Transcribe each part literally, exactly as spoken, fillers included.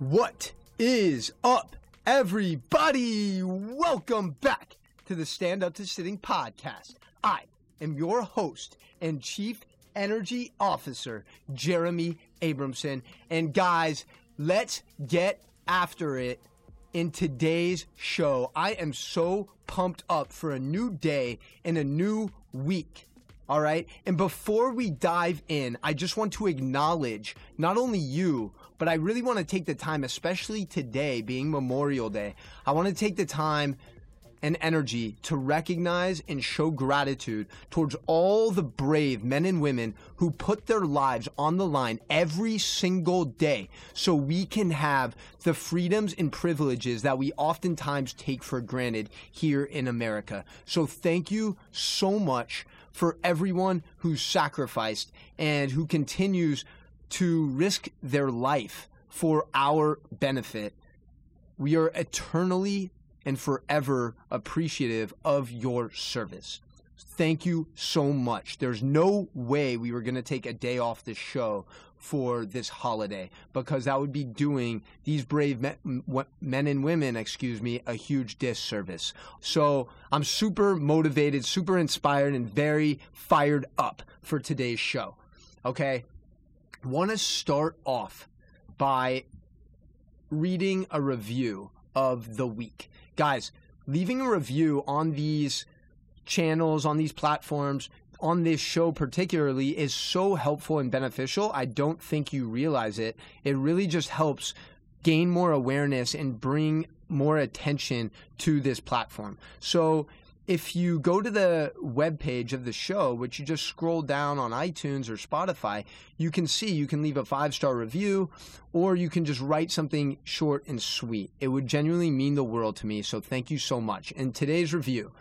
What is up, everybody? Welcome back to the Stand Up to Sitting podcast. I am your host and Chief Energy Officer, Jeremy Abramson. And guys, let's get after it in today's show. I am so pumped up for a new day and a new week. All right. And before we dive in, I just want to acknowledge not only you, but I really want to take the time, especially today being Memorial Day, I want to take the time and energy to recognize and show gratitude towards all the brave men and women who put their lives on the line every single day so we can have the freedoms and privileges that we oftentimes take for granted here in America. So thank you so much for everyone who sacrificed and who continues to risk their life for our benefit. We are eternally and forever appreciative of your service. Thank you so much. There's no way we were going to take a day off this show for this holiday because that would be doing these brave men, men and women, excuse me, a huge disservice. So I'm super motivated, super inspired, and very fired up for today's show. Okay, want to start off by reading a review of the week. Guys, leaving a review on these channels, on these platforms, on this show particularly is so helpful and beneficial. I don't think you realize it. It really just helps gain more awareness and bring more attention to this platform. So if you go to the webpage of the show, which you just scroll down on iTunes or Spotify, you can see you can leave a five-star review or you can just write something short and sweet. It would genuinely mean the world to me, so thank you so much. And today's review,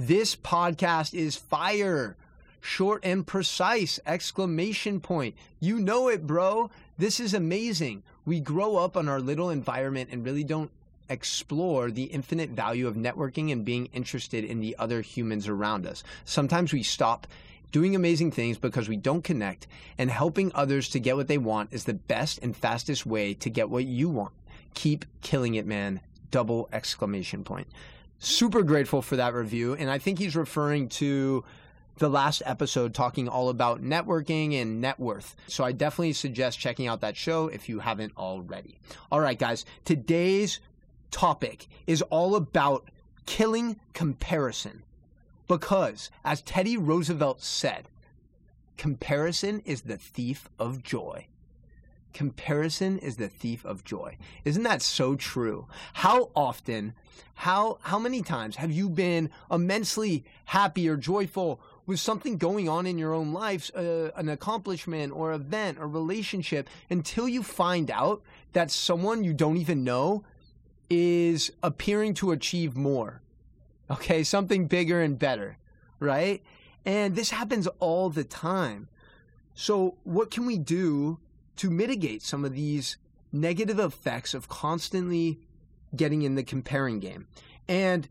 this podcast is fire. Short and precise, exclamation point. You know it, bro. This is amazing. We grow up on our little environment and really don't explore the infinite value of networking and being interested in the other humans around us. Sometimes we stop doing amazing things because we don't connect, and helping others to get what they want is the best and fastest way to get what you want. Keep killing it, man. Double exclamation point. Super grateful for that review, and I think he's referring to the last episode talking all about networking and net worth. So I definitely suggest checking out that show if you haven't already. All right, guys, today's topic is all about killing comparison because, as Teddy Roosevelt said, comparison is the thief of joy. Comparison is the thief of joy. Isn't that so true? How often, how how many times have you been immensely happy or joyful with something going on in your own life, uh, an accomplishment or event or relationship, until you find out that someone you don't even know is appearing to achieve more, okay? Something bigger and better, right? And this happens all the time. So what can we do to mitigate some of these negative effects of constantly getting in the comparing game? And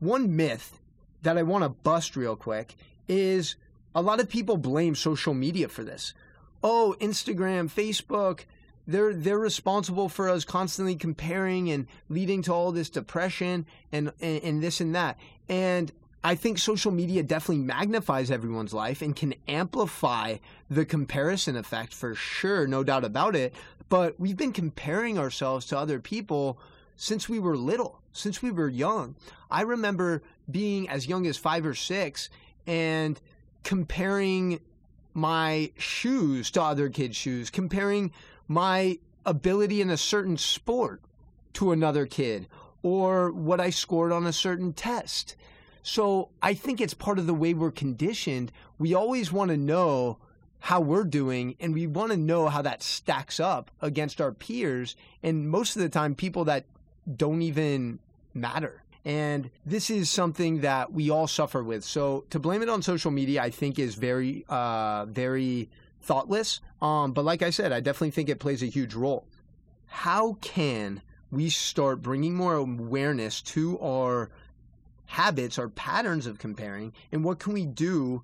one myth that I want to bust real quick is a lot of people blame social media for this. Oh, Instagram, Facebook, They're they're responsible for us constantly comparing and leading to all this depression and, and, and this and that. And I think social media definitely magnifies everyone's life and can amplify the comparison effect for sure, no doubt about it. But we've been comparing ourselves to other people since we were little, since we were young. I remember being as young as five or six and comparing my shoes to other kids' shoes, comparing my ability in a certain sport to another kid, or what I scored on a certain test. So I think it's part of the way we're conditioned. We always want to know how we're doing, and we want to know how that stacks up against our peers, and most of the time, people that don't even matter. And this is something that we all suffer with. So to blame it on social media, I think is very, uh, very thoughtless. Um, but like I said, I definitely think it plays a huge role. How can we start bringing more awareness to our habits, our patterns of comparing, and what can we do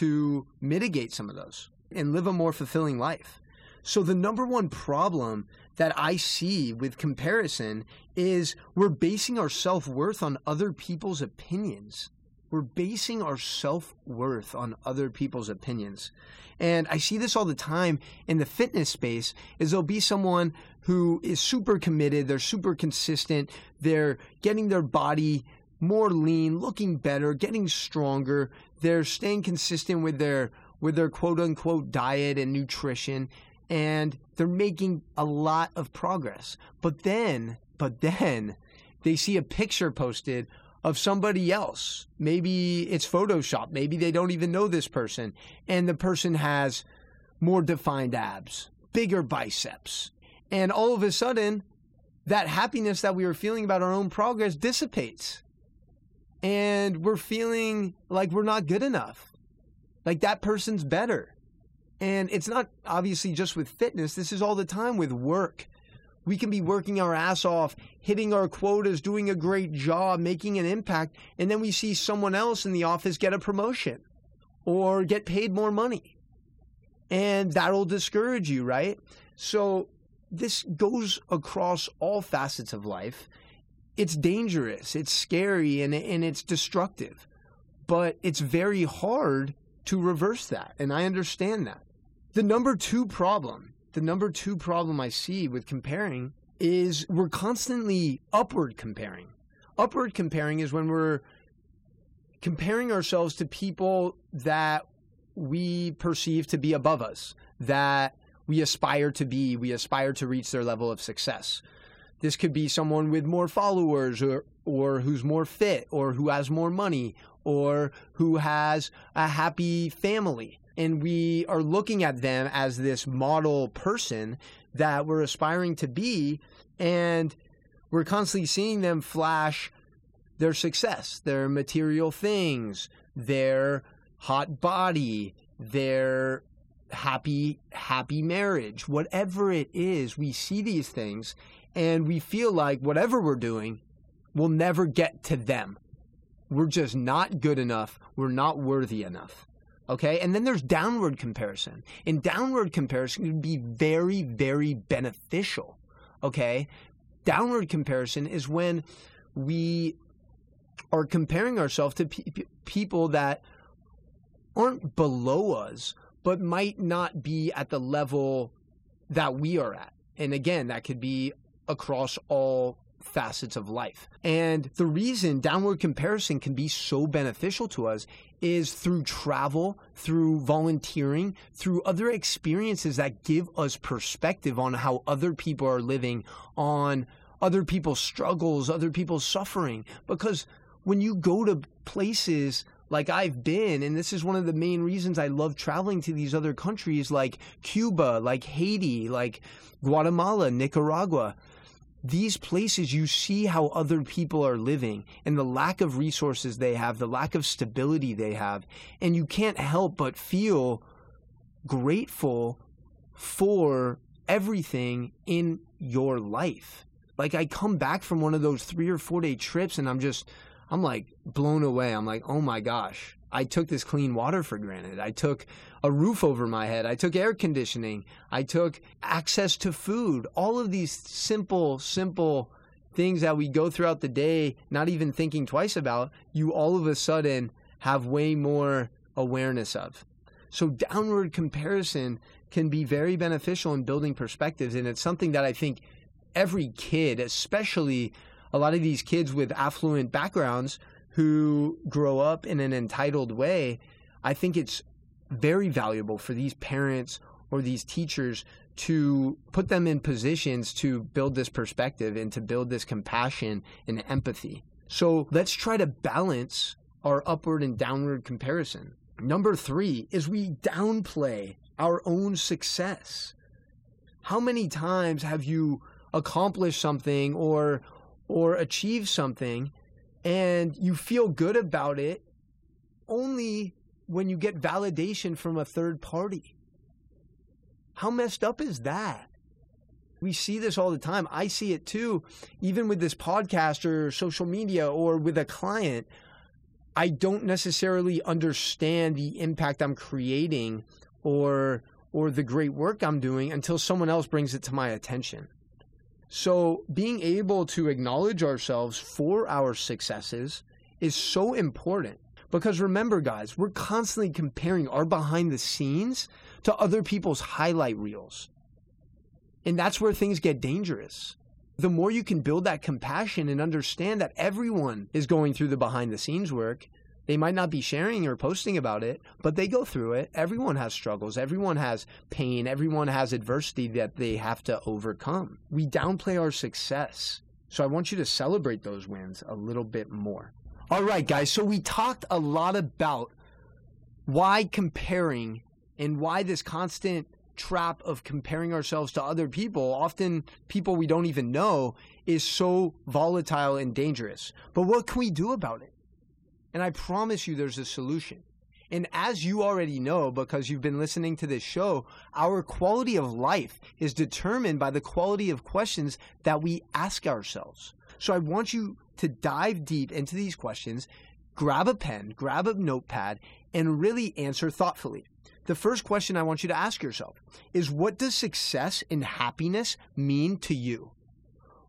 to mitigate some of those and live a more fulfilling life? So the number one problem that I see with comparison is we're basing our self-worth on other people's opinions. We're basing our self-worth on other people's opinions. And I see this all the time in the fitness space is there'll be someone who is super committed, they're super consistent, they're getting their body more lean, looking better, getting stronger, they're staying consistent with their with their quote-unquote diet and nutrition, and they're making a lot of progress. But then, but then they see a picture posted of somebody else. Maybe it's Photoshop. Maybe they don't even know this person. And the person has more defined abs, bigger biceps. And all of a sudden, that happiness that we were feeling about our own progress dissipates. And we're feeling like we're not good enough. Like that person's better. And it's not obviously just with fitness. This is all the time with work. We can be working our ass off, hitting our quotas, doing a great job, making an impact, and then we see someone else in the office get a promotion or get paid more money. And that'll discourage you, right? So this goes across all facets of life. It's dangerous, it's scary, and, and it's destructive. But it's very hard to reverse that, and I understand that. The number two problem The number two problem I see with comparing is we're constantly upward comparing. Upward comparing is when we're comparing ourselves to people that we perceive to be above us, that we aspire to be, we aspire to reach their level of success. This could be someone with more followers or, or who's more fit or who has more money or who has a happy family. And we are looking at them as this model person that we're aspiring to be, and we're constantly seeing them flash their success, their material things, their hot body, their happy, happy marriage, whatever it is. We see these things, and we feel like whatever we're doing will never get to them. We're just not good enough. We're not worthy enough. Okay, and then there's downward comparison. And downward comparison can be very, very beneficial. Okay, downward comparison is when we are comparing ourselves to pe- people that aren't below us, but might not be at the level that we are at. And again, that could be across all facets of life. And the reason downward comparison can be so beneficial to us is through travel, through volunteering, through other experiences that give us perspective on how other people are living, on other people's struggles, other people's suffering. Because when you go to places like I've been, and this is one of the main reasons I love traveling to these other countries like Cuba, like Haiti, like Guatemala, Nicaragua, these places, you see how other people are living and the lack of resources they have, the lack of stability they have. And you can't help but feel grateful for everything in your life. Like I come back from one of those three or four day trips and I'm just, I'm like blown away. I'm like, oh my gosh, I took this clean water for granted. I took a roof over my head. I took air conditioning. I took access to food. All of these simple, simple things that we go throughout the day, not even thinking twice about, you all of a sudden have way more awareness of. So downward comparison can be very beneficial in building perspectives. And it's something that I think every kid, especially a lot of these kids with affluent backgrounds who grow up in an entitled way, I think it's very valuable for these parents or these teachers to put them in positions to build this perspective and to build this compassion and empathy. So let's try to balance our upward and downward comparison. Number three is we downplay our own success. How many times have you accomplished something or or achieved something and you feel good about it only when you get validation from a third party? How messed up is that? We see this all the time. I see it too, even with this podcast or social media or with a client. I don't necessarily understand the impact I'm creating or or the great work I'm doing until someone else brings it to my attention. So being able to acknowledge ourselves for our successes is so important. Because remember, guys, we're constantly comparing our behind the scenes to other people's highlight reels. And that's where things get dangerous. The more you can build that compassion and understand that everyone is going through the behind the scenes work. They might not be sharing or posting about it, but they go through it. Everyone has struggles. Everyone has pain. Everyone has adversity that they have to overcome. We downplay our success. So I want you to celebrate those wins a little bit more. All right, guys. So we talked a lot about why comparing and why this constant trap of comparing ourselves to other people, often people we don't even know, is so volatile and dangerous. But what can we do about it? And I promise you there's a solution. And as you already know, because you've been listening to this show, our quality of life is determined by the quality of questions that we ask ourselves. So I want you to dive deep into these questions, grab a pen, grab a notepad, and really answer thoughtfully. The first question I want you to ask yourself is, what does success and happiness mean to you?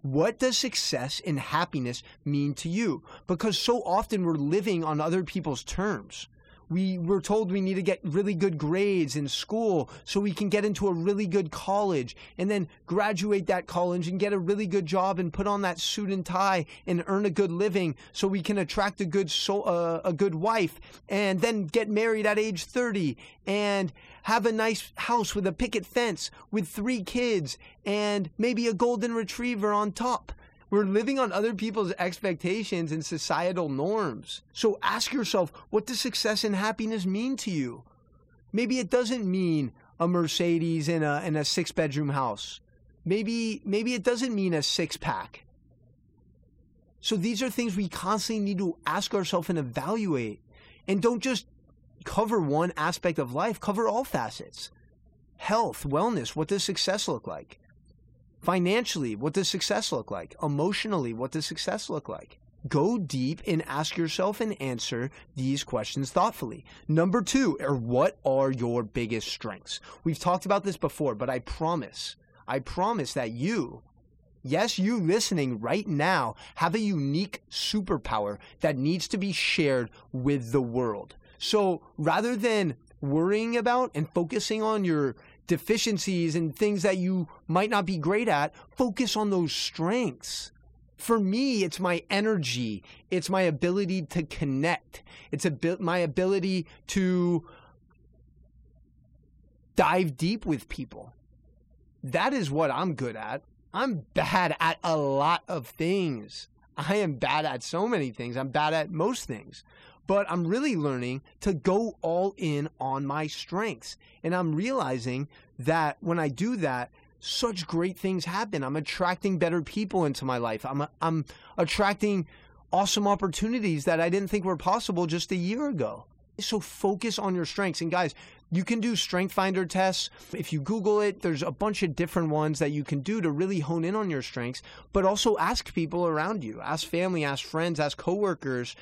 What does success and happiness mean to you? Because so often we're living on other people's terms. We were told we need to get really good grades in school so we can get into a really good college and then graduate that college and get a really good job and put on that suit and tie and earn a good living so we can attract a good so, uh, a good wife and then get married at age thirty and have a nice house with a picket fence with three kids and maybe a golden retriever on top. We're living on other people's expectations and societal norms. So ask yourself, what does success and happiness mean to you? Maybe it doesn't mean a Mercedes and a, and a six-bedroom house. Maybe, maybe it doesn't mean a six-pack. So these are things we constantly need to ask ourselves and evaluate. And don't just cover one aspect of life. Cover all facets. Health, wellness, what does success look like? Financially, what does success look like? Emotionally, what does success look like? Go deep and ask yourself and answer these questions thoughtfully. Number two, or what are your biggest strengths? We've talked about this before, but I promise, I promise that you, yes, you listening right now, have a unique superpower that needs to be shared with the world. So rather than worrying about and focusing on your deficiencies and things that you might not be great at, focus on those strengths. For me, it's my energy. It's my ability to connect. It's a bit my ability to dive deep with people. That is what I'm good at. I'm bad at a lot of things. I am bad at so many things. I'm bad at most things. But I'm really learning to go all in on my strengths. And I'm realizing that when I do that, such great things happen. I'm attracting better people into my life. I'm I'm attracting awesome opportunities that I didn't think were possible just a year ago. So focus on your strengths. And guys, you can do strength finder tests. If you Google it, there's a bunch of different ones that you can do to really hone in on your strengths, but also ask people around you. Ask family, ask friends, ask coworkers,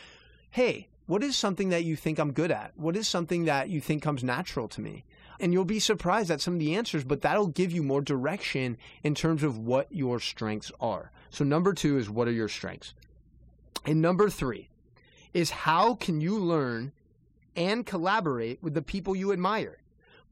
hey, what is something that you think I'm good at? What is something that you think comes natural to me? And you'll be surprised at some of the answers, but that'll give you more direction in terms of what your strengths are. So number two is, what are your strengths? And number three is, how can you learn and collaborate with the people you admire?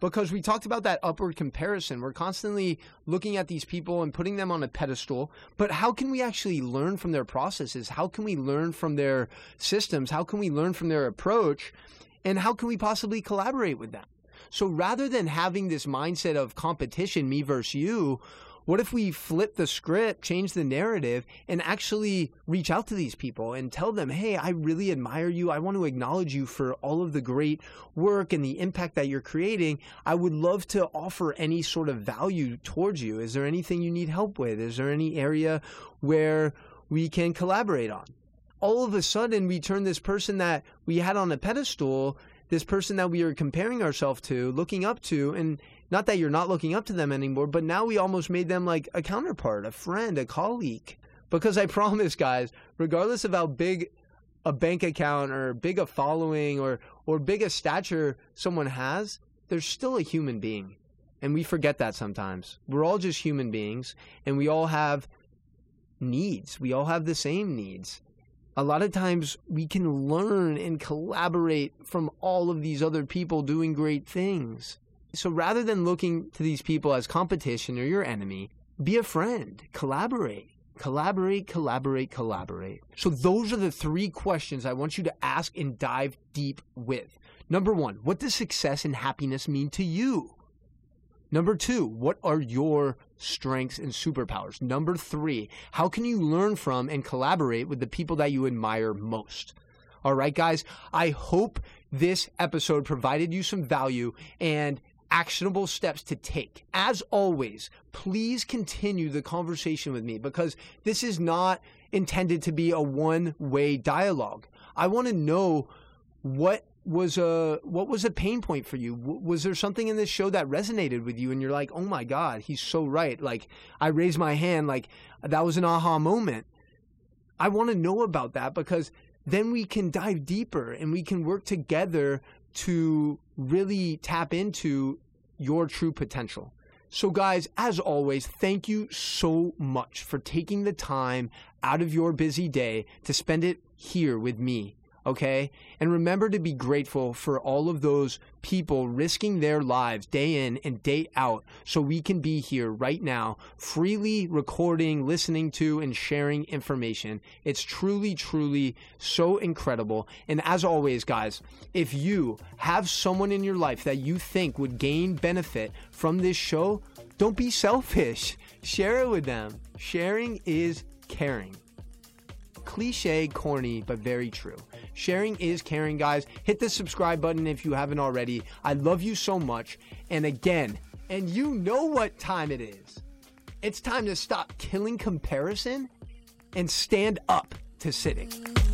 Because we talked about that upward comparison. We're constantly looking at these people and putting them on a pedestal. But how can we actually learn from their processes? How can we learn from their systems? How can we learn from their approach? And how can we possibly collaborate with them? So rather than having this mindset of competition, me versus you, what if we flip the script, change the narrative, and actually reach out to these people and tell them, hey, I really admire you. I want to acknowledge you for all of the great work and the impact that you're creating. I would love to offer any sort of value towards you. Is there anything you need help with? Is there any area where we can collaborate on? All of a sudden, we turn this person that we had on a pedestal, this person that we are comparing ourselves to, looking up to, and not that you're not looking up to them anymore, but now we almost made them like a counterpart, a friend, a colleague. Because I promise, guys, regardless of how big a bank account or big a following or, or big a stature someone has, they're still a human being. And we forget that sometimes. We're all just human beings, and we all have needs. We all have the same needs. A lot of times we can learn and collaborate from all of these other people doing great things. So rather than looking to these people as competition or your enemy, be a friend, collaborate, collaborate, collaborate, collaborate. So those are the three questions I want you to ask and dive deep with. Number one, what does success and happiness mean to you? Number two, what are your strengths and superpowers? Number three, how can you learn from and collaborate with the people that you admire most? All right, guys, I hope this episode provided you some value and actionable steps to take. As always, please continue the conversation with me, because this is not intended to be a one-way dialogue. I want to know what was a what was a pain point for you. Was there something in this show that resonated with you and you're like, oh my God, he's so right. Like, I raised my hand, like that was an aha moment. I want to know about that, because then we can dive deeper and we can work together to really tap into your true potential. So guys, as always, thank you so much for taking the time out of your busy day to spend it here with me, okay? And remember to be grateful for all of those people risking their lives day in and day out so we can be here right now, freely recording, listening to, and sharing information. It's truly, truly so incredible. And as always, guys, if you have someone in your life that you think would gain benefit from this show, don't be selfish. Share it with them. Sharing is caring. Cliche, corny, but very true. Sharing is caring, guys. Hit the subscribe button if you haven't already. I love you so much. And again, and you know what time it is. It's time to stop killing comparison and stand up to sitting.